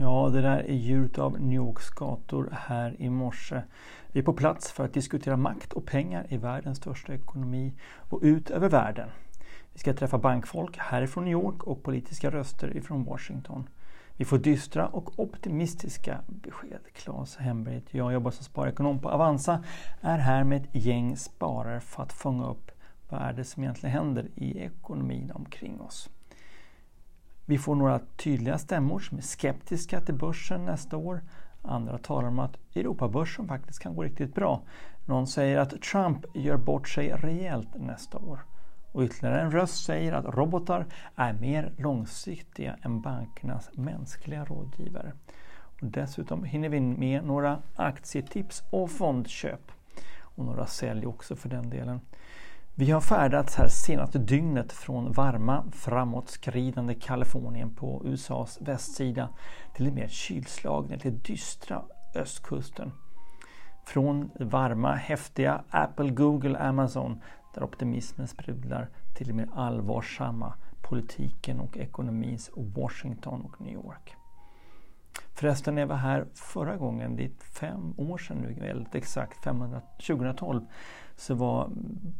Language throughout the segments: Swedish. Ja, det där är ljudet av New Yorks gator här i morse. Vi är på plats för att diskutera makt och pengar i världens största ekonomi och ut över världen. Vi ska träffa bankfolk härifrån New York och politiska röster ifrån Washington. Vi får dystra och optimistiska besked. Claes Hemberg, jag jobbar som sparekonom på Avanza, är här med ett gäng sparare för att fånga upp vad är det som egentligen händer i ekonomin omkring oss. Vi får några tydliga stämmor som är skeptiska till börsen nästa år. Andra talar om att Europabörsen faktiskt kan gå riktigt bra. Någon säger att Trump gör bort sig rejält nästa år. Och ytterligare en röst säger att robotar är mer långsiktiga än bankernas mänskliga rådgivare. Och dessutom hinner vi med några aktietips och fondköp. Och några sälj också för den delen. Vi har färdats här senaste dygnet från varma, framåtskridande Kalifornien på USAs västsida till det mer kylslagna, till dystra östkusten. Från varma, häftiga Apple, Google, Amazon där optimismen sprudlar till det mer allvarsamma politiken och ekonomins Washington och New York. Förresten, när jag var här förra gången, det är 5 år sedan nu, väldigt exakt, 2012, så var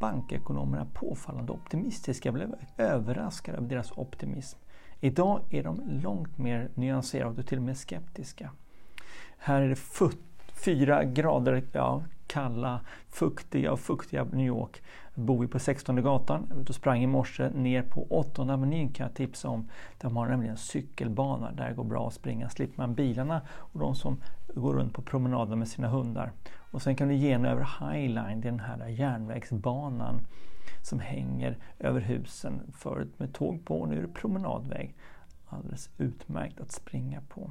bankekonomerna påfallande optimistiska. Jag blev överraskad av deras optimism. Idag är de långt mer nyanserade och till och med skeptiska. Här är det 4 grader kalla, fuktiga New York. Jag bor på 16:e gatan och sprang i morse ner på 8:e avenyn, kan jag tipsa om. De har nämligen cykelbanor där det går bra att springa, slipper man bilarna och de som går runt på promenaden med sina hundar. Och sen kan du ge en över High Line, den här järnvägsbanan som hänger över husen, förut med tåg på och nu är det promenadväg. Alldeles utmärkt att springa på.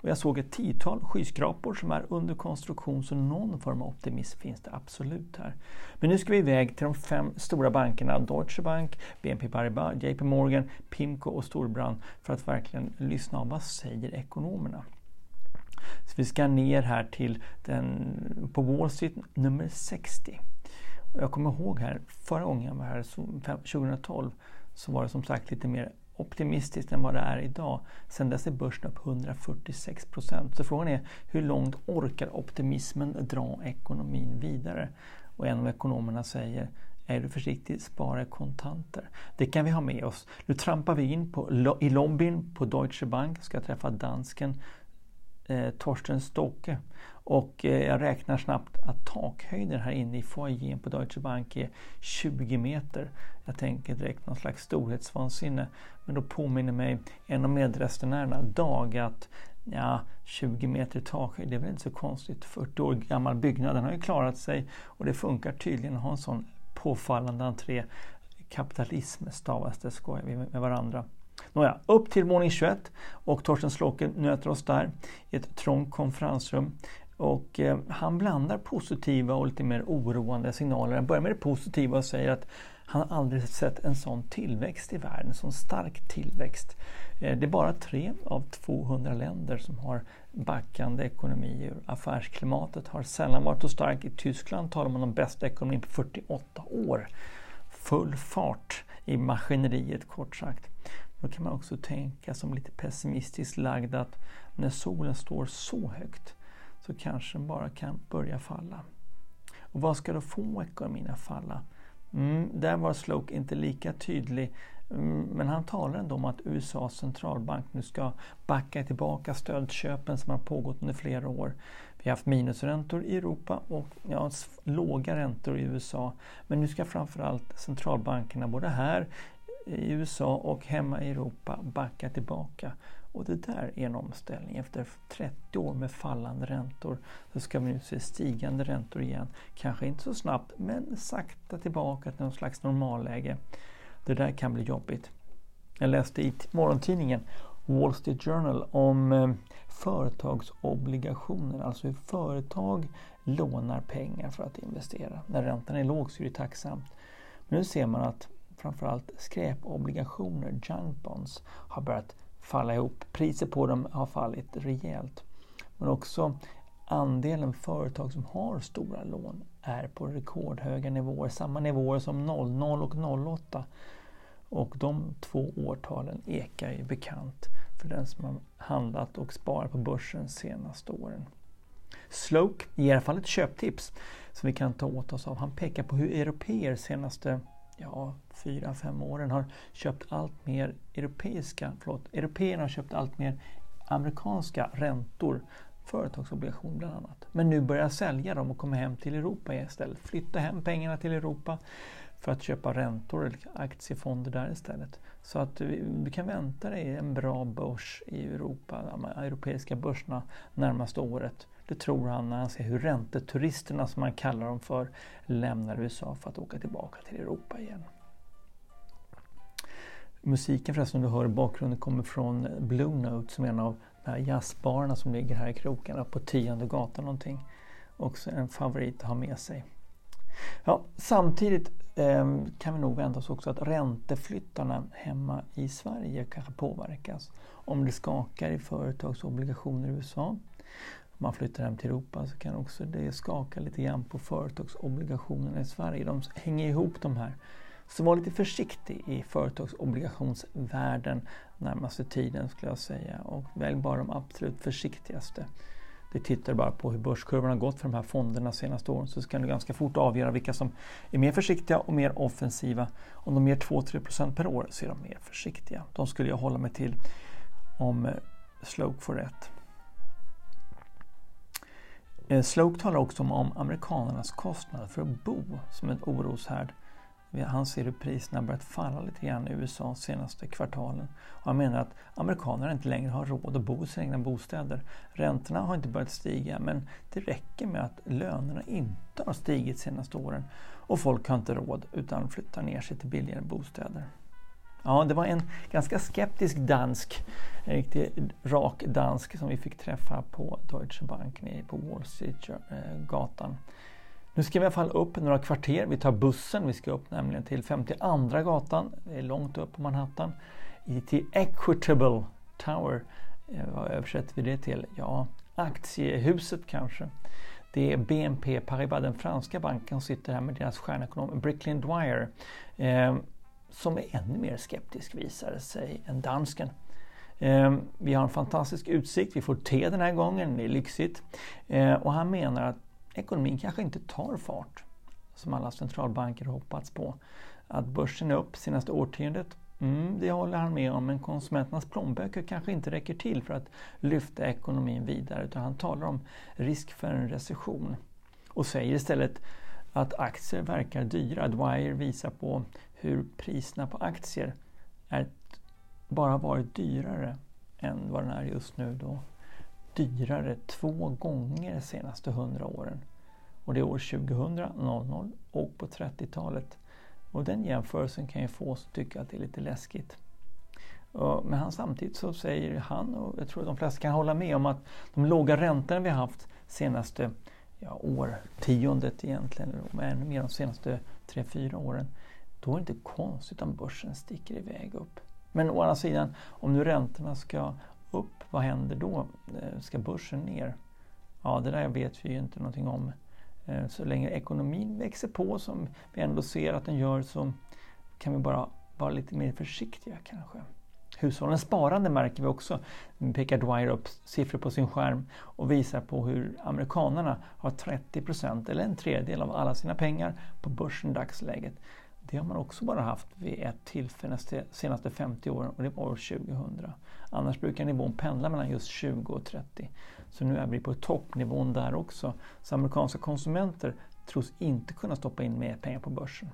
Och jag såg ett 10-tal skyskrapor som är under konstruktion, så någon form av optimism finns det absolut här. Men nu ska vi iväg till de 5 stora bankerna, Deutsche Bank, BNP Paribas, JP Morgan, Pimco och Storbrand, för att verkligen lyssna av vad säger ekonomerna. Så vi ska ner här till på Wall Street nummer 60. Och jag kommer ihåg här, förra gången jag var här 2012 så var det som sagt lite mer optimistiskt än vad det är idag. Sen dess är börsen upp 146%. Så frågan är hur långt orkar optimismen dra ekonomin vidare? Och en av ekonomerna säger, är du försiktig, spara kontanter. Det kan vi ha med oss. Nu trampar vi in i lobbyn på Deutsche Bank. Ska träffa dansken Torsten Stocke. Och jag räknar snabbt att takhöjden här inne i foajén på Deutsche Bank är 20 meter. Jag tänker direkt någon slags storhetsvansinne. Men då påminner mig en av medresenärerna Dag att 20 meter takhöjd, det är väl inte så konstigt. 40 år gammal byggnad, den har ju klarat sig. Och det funkar tydligen att ha en sån påfallande entré. Kapitalism stavas det, skojar vi med varandra. Nåja, upp till våning 21 och Torsten Stocke nöter oss där i ett trångt konferensrum. Och han blandar positiva och lite mer oroande signaler. Han börjar med det positiva och säger att han aldrig sett en sån tillväxt i världen, en sån stark tillväxt. Det är bara 3 av 200 länder som har backande ekonomier. Affärsklimatet har sällan varit så starkt. I Tyskland talar man om bästa ekonomin på 48 år. Full fart i maskineriet, kort sagt. Då kan man också tänka som lite pessimistiskt lagd att när solen står så högt så kanske den bara kan börja falla. Och vad ska då få ekonomin att falla? Där var Stocke inte lika tydlig, men han talar ändå om att USAs centralbank nu ska backa tillbaka stödköpen som har pågått under flera år. Vi har haft minusräntor i Europa och låga räntor i USA, men nu ska framförallt centralbankerna både här i USA och hemma i Europa backa tillbaka. Och det där är en omställning. Efter 30 år med fallande räntor så ska vi nu se stigande räntor igen. Kanske inte så snabbt, men sakta tillbaka till någon slags normalläge. Det där kan bli jobbigt. Jag läste i morgontidningen Wall Street Journal om företagsobligationer. Alltså hur företag lånar pengar för att investera. När räntan är låg så är det tacksamt. Men nu ser man att framförallt skräpobligationer, junk bonds, har börjat falla ihop. Priser på dem har fallit rejält. Men också andelen företag som har stora lån är på rekordhöga nivåer. Samma nivåer som 00 och 08. Och de 2 årtalen ekar ju bekant. för den som har handlat och sparat på börsen senaste åren. Sloke ger i alla fall ett köptips som vi kan ta åt oss av. Han pekar på hur europeer senaste 4-5 åren har köpt allt mer europeerna har köpt allt mer amerikanska räntor, företagsobligationer bland annat. Men nu börjar sälja dem och komma hem till Europa istället. Flytta hem pengarna till Europa för att köpa räntor eller aktiefonder där istället. Så att du kan vänta dig en bra börs i Europa, de europeiska börserna närmaste året. Det tror han när han ser hur ränteturisterna, som man kallar dem för, lämnar USA för att åka tillbaka till Europa igen. Musiken förresten du hör i bakgrunden kommer från Blue Note, som är en av de här jazzbarerna som ligger här i krokarna på 10:e gatan någonting. Också en favorit att ha med sig. Ja, samtidigt kan vi nog vänta oss också att ränteflyttarna hemma i Sverige kanske påverkas. Om det skakar i företagsobligationer i USA, om man flyttar hem till Europa, så kan också det skaka lite grann på företagsobligationerna i Sverige. De hänger ihop de här. Så var lite försiktig i företagsobligationsvärlden närmaste tiden, skulle jag säga. Och välj bara de absolut försiktigaste. Det tittar bara på hur börskurvorna har gått för de här fonderna senaste åren, så kan du ganska fort avgöra vilka som är mer försiktiga och mer offensiva. Om de ger 2-3% per år så är de mer försiktiga. De skulle jag hålla mig till om Sloke får rätt. Sloke talar också om amerikanernas kostnader för att bo som en oroshärd. Han ser hur priserna börjat falla lite grann i USA senaste kvartalen. Och han menar att amerikanerna inte längre har råd att bo i sina egna bostäder. Räntorna har inte börjat stiga, men det räcker med att lönerna inte har stigit senaste åren. Och folk har inte råd utan flyttar ner sig till billigare bostäder. Ja, det var en ganska skeptisk dansk, en riktigt rak dansk som vi fick träffa på Deutsche Bank nere på Wall Street-gatan. Nu ska vi i alla fall upp några kvarter. Vi tar bussen. Vi ska upp nämligen till 52:a gatan. Det är långt upp på Manhattan. Till Equitable Tower. Vad översätter vi det till? Ja, aktiehuset kanske. Det är BNP Paribas, den franska banken, som sitter här med deras stjärnekonom Bricklin Dwyer. Som är ännu mer skeptisk, visar sig, än dansken. Vi har en fantastisk utsikt. Vi får te den här gången. Det är lyxigt. Och han menar att ekonomin kanske inte tar fart som alla centralbanker hoppats på. Att börsen är upp senaste årtiondet, det håller han med om, men konsumenternas plånböcker kanske inte räcker till för att lyfta ekonomin vidare, utan han talar om risk för en recession och säger istället att aktier verkar dyra. Dwyer visar på hur priserna på aktier är bara varit dyrare än vad den är just nu då. Dyrare 2 gånger de senaste 100 åren. Och det är år 2000 och på 30-talet. Och den jämförelsen kan ju få oss att tycka att det är lite läskigt. Men han samtidigt så säger han, och jag tror att de flesta kan hålla med om, att de låga räntorna vi har haft senaste årtiondet egentligen, och ännu mer de senaste 3-4 åren, då är det inte konstigt om börsen sticker iväg upp. Men å andra sidan, om nu räntorna ska upp, vad händer då? Ska börsen ner? Ja, det där vet vi ju inte någonting om. Så länge ekonomin växer på, som vi ändå ser att den gör, så kan vi bara vara lite mer försiktiga kanske. Hushållens sparande märker vi också. Vi pekar Dwyer upp siffror på sin skärm och visar på hur amerikanerna har 30% eller en tredjedel av alla sina pengar på börsen dagsläget. Det har man också bara haft vid ett tillfälle senaste 50 åren, och det var år 2000. Annars brukar nivån pendla mellan just 20 och 30. Så nu är vi på toppnivån där också. Så amerikanska konsumenter tros inte kunna stoppa in mer pengar på börsen.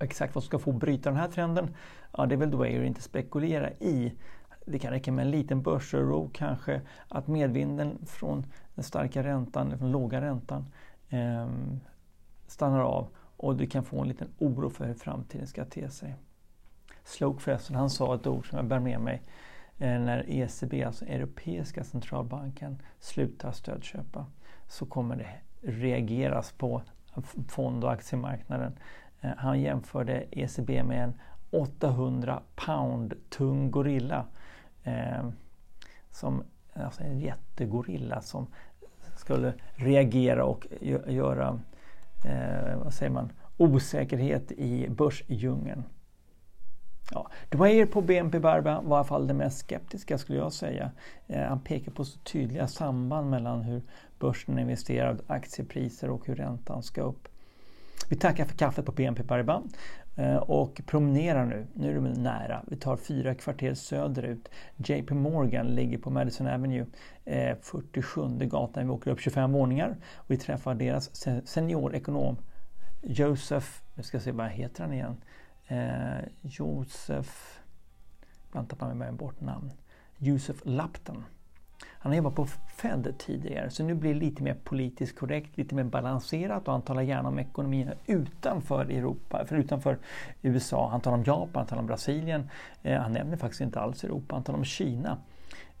Exakt vad ska få bryta den här trenden? Ja, det vill Dwyer inte spekulera i. Det kan räcka med en liten börsoro kanske, att medvinden från den starka räntan, från låga räntan, stannar av. Och du kan få en liten oro för hur framtiden ska te sig. Sloke förresten, han sa ett ord som jag bär med mig. När ECB, alltså Europeiska centralbanken, slutar stödköpa, så kommer det reageras på fond- och aktiemarknaden. Han jämförde ECB med en 800 pound tung gorilla. Alltså en jättegorilla som skulle reagera och göra osäkerhet i börsdjungeln. Ja, Dwyer på BNP Paribas var i alla fall det mest skeptiska skulle jag säga. Han pekar på så tydliga samband mellan hur börsen investerar, aktiepriser och hur räntan ska upp. Vi tackar för kaffet på BNP Paribas och promenerar nu. Nu är det nära. Vi tar 4 kvarter söderut. JP Morgan ligger på Madison Avenue, 47:e gatan. Vi åker upp 25 våningar och vi träffar deras seniorekonom Joseph, nu ska se vad heter han igen. Joseph, ibland tappar man med bort namn, Joseph Lupton. Han har jobbat på Fed tidigare, så nu blir det lite mer politiskt korrekt, lite mer balanserat, och han talar gärna om ekonomierna utanför Europa, för utanför USA. Han talar om Japan, han talar om Brasilien, han nämner faktiskt inte alls Europa, han talar om Kina.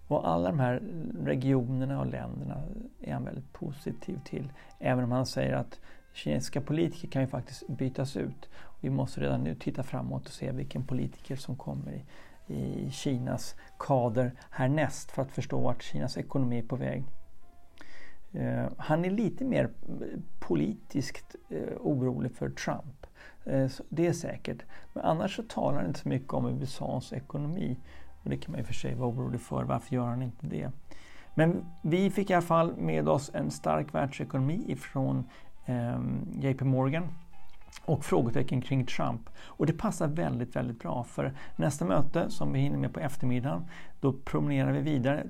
Och alla de här regionerna och länderna är han väldigt positiv till, även om han säger att kinesiska politiker kan ju faktiskt bytas ut. Vi måste redan nu titta framåt och se vilken politiker som kommer i Kinas kader härnäst för att förstå vart Kinas ekonomi är på väg. Han är lite mer politiskt orolig för Trump. Det är säkert. Men annars så talar han inte så mycket om USA:s ekonomi. Och det kan man ju för sig vara orolig för. Varför gör han inte det? Men vi fick i alla fall med oss en stark världsekonomi ifrån JP Morgan och frågetecken kring Trump, och det passar väldigt väldigt bra, för nästa möte som vi hinner med på eftermiddagen, då promenerar vi vidare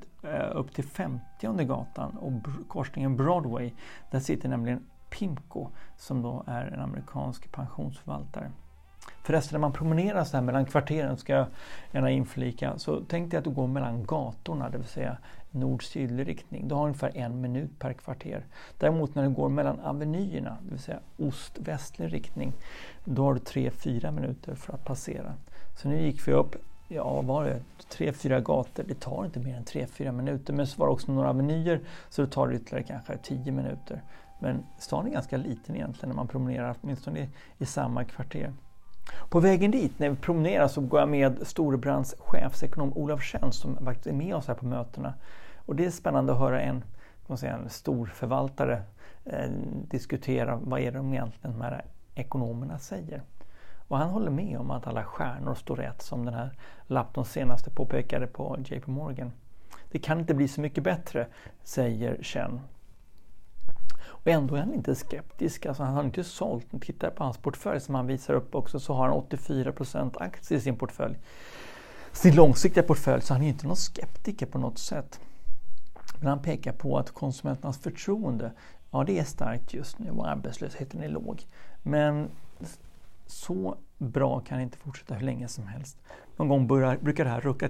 upp till 50:e gatan och korsningen Broadway. Där sitter nämligen Pimco, som då är en amerikansk pensionsförvaltare. Förresten, när man promenerar så här mellan kvarteren, ska jag gärna inflika, så tänkte jag att du går mellan gatorna, det vill säga nord-sydlig riktning. Du har ungefär 1 minut per kvarter. Däremot när du går mellan avenyerna, det vill säga ost-västlig riktning, då har du 3-4 minuter för att passera. Så nu gick vi upp, ja, var det 3-4 gator, det tar inte mer än 3-4 minuter, men så var det också några avenyer, så det tar ytterligare kanske 10 minuter. Men stan är ganska liten egentligen när man promenerar, åtminstone i samma kvarter. På vägen dit, när vi promenerar, så går jag med Storbrands chefsekonom Olaf Chen, som faktiskt är med oss här på mötena. Och det är spännande att höra en stor förvaltare diskutera vad är det egentligen de här ekonomerna säger. Och han håller med om att alla stjärnor står rätt, som den här Lapton senaste påpekade på JP Morgan. Det kan inte bli så mycket bättre, säger Chen. Och ändå är han inte skeptisk, alltså han har inte sålt. Tittar på hans portfölj som han visar upp också, så har han 84% aktier i sin portfölj. Sin långsiktiga portfölj, så han är inte någon skeptiker på något sätt. Men han pekar på att konsumenternas förtroende, ja, det är starkt just nu och arbetslösheten är låg. Men så bra kan det inte fortsätta hur länge som helst. Någon gång brukar det här rucka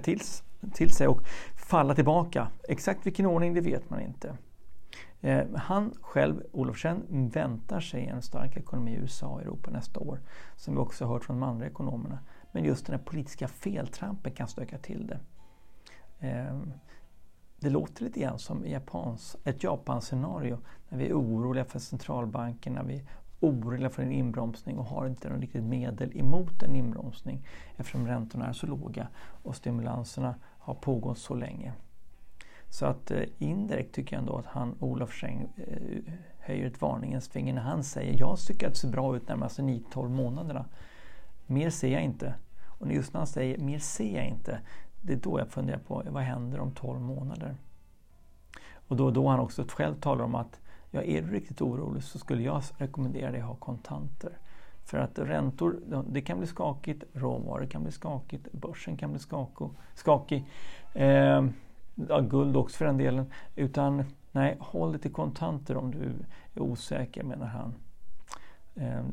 till sig och falla tillbaka. Exakt vilken ordning, det vet man inte. Han själv, Olaf Chen, väntar sig en stark ekonomi i USA och Europa nästa år, som vi också har hört från de andra ekonomerna. Men just den här politiska feltrampen kan stöka till det. Det låter lite grann som ett Japan-scenario, när vi är oroliga för centralbanken, när vi är oroliga för en inbromsning och har inte någon riktigt medel emot en inbromsning, eftersom räntorna är så låga och stimulanserna har pågått så länge. Så att indirekt tycker jag ändå att han, Olaf Chen, höjer ett varningens finger när han säger jag tycker att det ser bra ut närmast 9-12 månaderna. Mer ser jag inte. Och just när han säger mer ser jag inte, det är då jag funderar på vad händer om 12 månader. Och då han också själv talar om att ja, är du riktigt orolig, så skulle jag rekommendera dig att ha kontanter. För att räntor, det kan bli skakigt, råvaror kan bli skakigt, börsen kan bli skakig. Ja, guld också för den delen, utan nej, håll lite kontanter om du är osäker, menar han.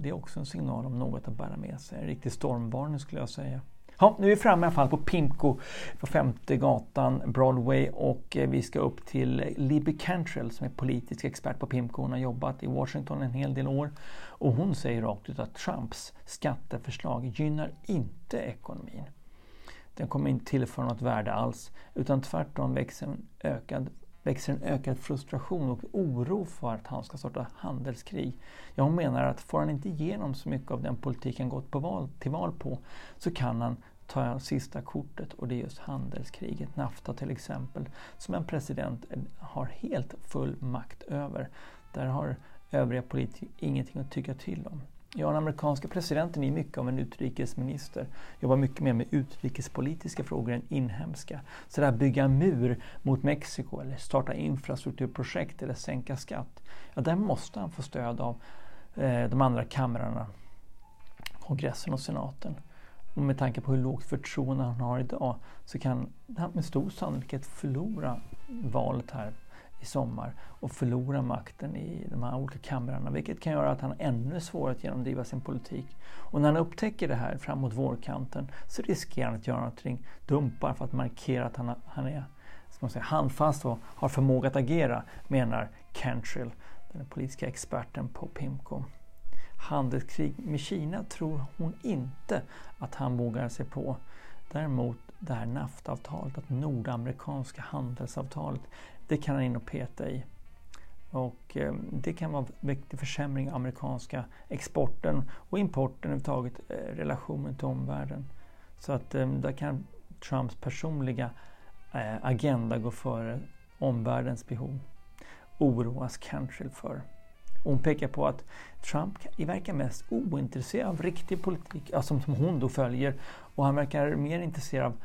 Det är också en signal om något att bära med sig, en riktig stormvarning skulle jag säga. Ja, nu är vi framme i alla fall på Pimco på 50:e gatan Broadway, och vi ska upp till Libby Cantrell, som är politisk expert på Pimco. Hon har jobbat i Washington en hel del år, och hon säger rakt ut att Trumps skatteförslag gynnar inte ekonomin. Den kommer inte tillföra något värde alls, utan tvärtom växer en ökad frustration och oro för att han ska starta handelskrig. Jag menar att får han inte igenom så mycket av den politiken gått till val på, så kan han ta sista kortet, och det är just handelskriget, NAFTA till exempel, som en president har helt full makt över. Där har övriga politiker ingenting att tycka till om. Ja, den amerikanska presidenten är mycket av en utrikesminister. Jobbar mycket mer med utrikespolitiska frågor än inhemska. Så där bygga mur mot Mexiko eller starta infrastrukturprojekt eller sänka skatt. Ja, där måste han få stöd av de andra kamrarna, kongressen och senaten. Och med tanke på hur lågt förtroende han har idag så kan han med stor sannolikhet förlora valet här i sommar och förlora makten i de här olika kamrarna, vilket kan göra att han ännu svårare att genomdriva sin politik. Och när han upptäcker det här framåt vårkanten så riskerar han att göra någonting dumt bara för att markera att han är, ska man säga, handfast och har förmåga att agera, menar Cantrell, den politiska experten på Pimco. Handelskrig med Kina tror hon inte att han vågar sig på. Däremot det här NAFTA-avtalet, att nordamerikanska handelsavtalet, det kan han in och peta i. Och det kan vara en viktig försämring av amerikanska exporten och importen överhuvudtaget, relationen till omvärlden. Så att där kan Trumps personliga agenda gå före omvärldens behov. Oroas Cantrell för. Hon pekar på att Trump verkar mest ointresserad av riktig politik, alltså som hon då följer, och han verkar mer intresserad av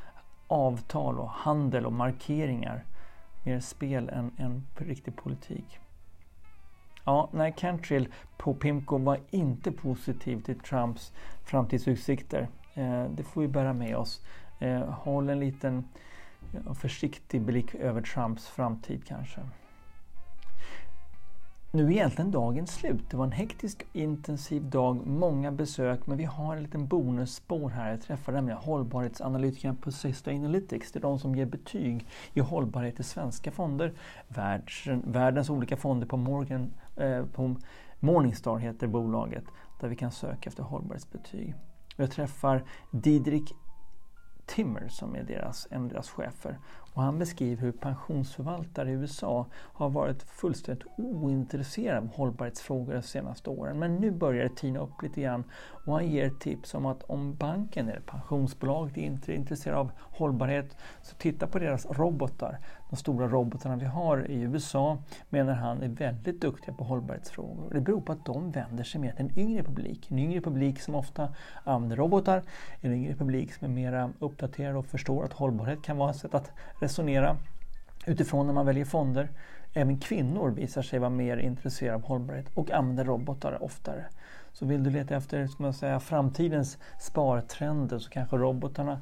avtal och handel och markeringar, mer spel än riktig politik. Ja, när Cantrell på Pimco var inte positiv till Trumps framtidsutsikter, det får vi bära med oss. Håll en liten försiktig blick över Trumps framtid kanske. Nu är egentligen dagens slut. Det var en hektisk och intensiv dag, många besök, men vi har en liten bonusspår här. Jag träffar nämligen hållbarhetsanalytikerna på Sustainalytics. Det är de som ger betyg i hållbarhet i svenska fonder. Världens olika fonder på Morningstar heter bolaget, där vi kan söka efter hållbarhetsbetyg. Jag träffar Didrik Timmer som är en av deras chefer, och han beskriver hur pensionsförvaltare i USA har varit fullständigt ointresserade av hållbarhetsfrågor de senaste åren, men nu börjar det tina upp lite grann, och han ger tips om att om banken eller pensionsbolaget inte är intresserade av hållbarhet så titta på deras robotar. De stora robotarna vi har i USA, menar han, är väldigt duktiga på hållbarhetsfrågor. Det beror på att de vänder sig mer till en yngre publik som ofta använder robotar, en yngre publik som är mera uppdaterad och förstår att hållbarhet kan vara ett sätt att resonera utifrån när man väljer fonder. Även kvinnor visar sig vara mer intresserade av hållbarhet och använder robotar oftare. Så vill du leta efter, ska man säga, framtidens spartrender, så kanske robotarna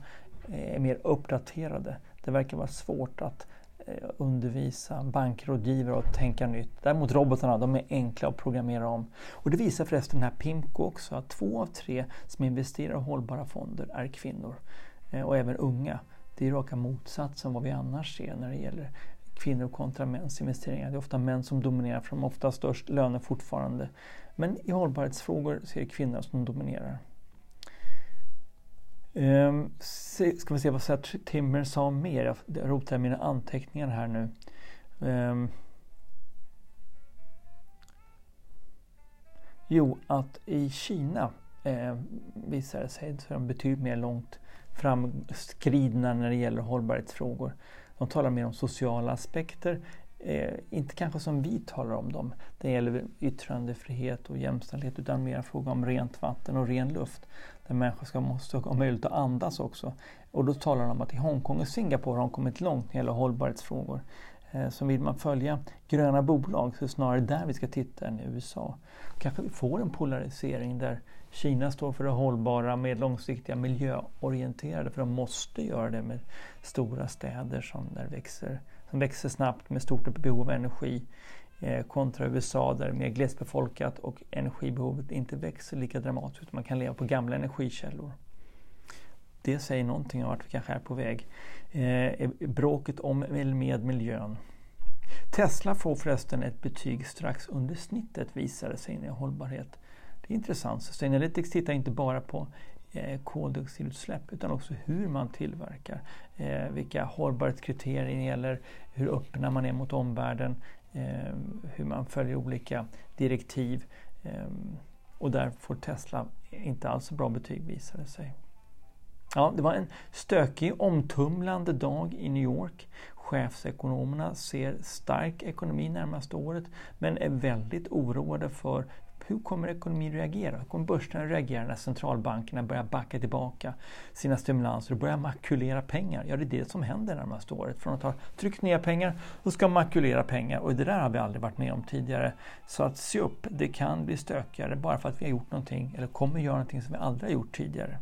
är mer uppdaterade. Det verkar vara svårt att undervisa bankrådgivare och tänka nytt. Däremot robotarna, de är enkla att programmera om. Och det visar förresten den här Pimco också, att 2 av 3 som investerar i hållbara fonder är kvinnor. Och även unga. Det är raka motsatsen vad vi annars ser när det gäller kvinnor kontra mäns investeringar. Det är ofta män som dominerar, för de har ofta störst löner fortfarande. Men i hållbarhetsfrågor ser det kvinnor som dominerar. Ska vi se vad Timmer sa mer. Jag rotar mina anteckningar här nu. Jo, att i Kina visar det sig att de betyder mer långt framskridna när det gäller hållbarhetsfrågor. De talar mer om sociala aspekter, inte kanske som vi talar om dem. Det gäller yttrandefrihet och jämställdhet, utan mer fråga om rent vatten och ren luft. Där människor måste ha möjlighet att andas också. Och då talar de om att i Hongkong och Singapore har de kommit långt när det gäller hållbarhetsfrågor. Så vill man följa gröna bolag så snarare där vi ska titta än i USA. Kanske vi får en polarisering där Kina står för det hållbara med långsiktiga miljöorienterade, för de måste göra det med stora städer som växer snabbt med stort behov av energi, kontra USA där det är mer glesbefolkat och energibehovet inte växer lika dramatiskt, utan man kan leva på gamla energikällor. Det säger någonting om vart vi kanske är på väg. Bråket om eller med miljön. Tesla får förresten ett betyg strax under snittet, visade sig i hållbarhet. Det är intressant. Sustainalytics tittar inte bara på koldioxidutsläpp utan också hur man tillverkar, vilka hållbarhetskriterier gäller, hur öppna man är mot omvärlden, hur man följer olika direktiv, och där får Tesla inte alls bra betyg, visade sig. Ja, det var en stökig, omtumlande dag i New York. Chefsekonomerna ser stark ekonomi närmaste året men är väldigt oroade för Hur kommer ekonomin reagera? Hur kommer börsen reagera när centralbankerna börjar backa tillbaka sina stimulanser och börjar makulera pengar? Ja, det är det som händer när man står från att ha tryckt ner pengar och ska makulera pengar, och det där har vi aldrig varit med om tidigare. Så att se upp, det kan bli stökigare bara för att vi har gjort någonting eller kommer göra någonting som vi aldrig har gjort tidigare.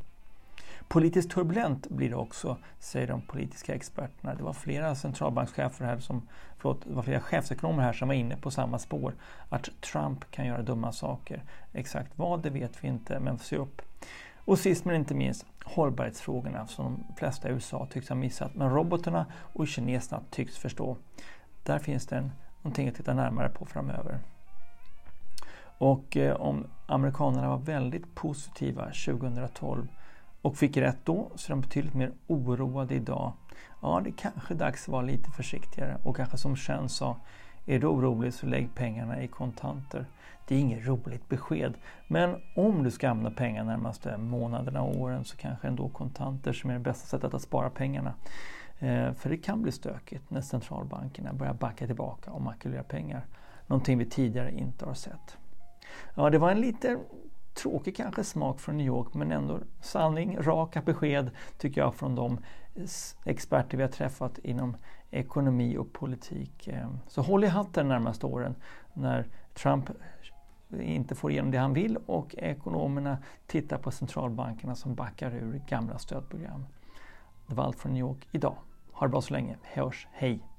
Politiskt turbulent blir det också, säger de politiska experterna. Det var flera centralbankschefer här som, det var flera chefsekonomer här som var inne på samma spår, att Trump kan göra dumma saker. Exakt vad, det vet vi inte, men se upp. Och sist men inte minst hållbarhetsfrågorna, som de flesta i USA tycks ha missat, men robotarna och kineserna tycks förstå. Där finns det någonting att titta närmare på framöver. Och om amerikanerna var väldigt positiva 2012 och fick rätt då, så är de betydligt mer oroade idag. Ja, det är kanske dags att vara lite försiktigare. Och kanske som Chen sa, är du orolig så lägg pengarna i kontanter. Det är inget roligt besked. Men om du ska använda pengarna närmaste månaderna och åren, så kanske ändå kontanter som är det bästa sättet att spara pengarna. För det kan bli stökigt när centralbankerna börjar backa tillbaka och makulera pengar. Någonting vi tidigare inte har sett. Ja, det var en lite tråkig kanske smak från New York, men ändå sanning, raka besked tycker jag från de experter vi har träffat inom ekonomi och politik. Så håll i hatten de närmaste åren när Trump inte får igenom det han vill och ekonomerna tittar på centralbankerna som backar ur gamla stödprogram. Det var allt från New York idag. Ha det bra så länge. Hörs. Hej!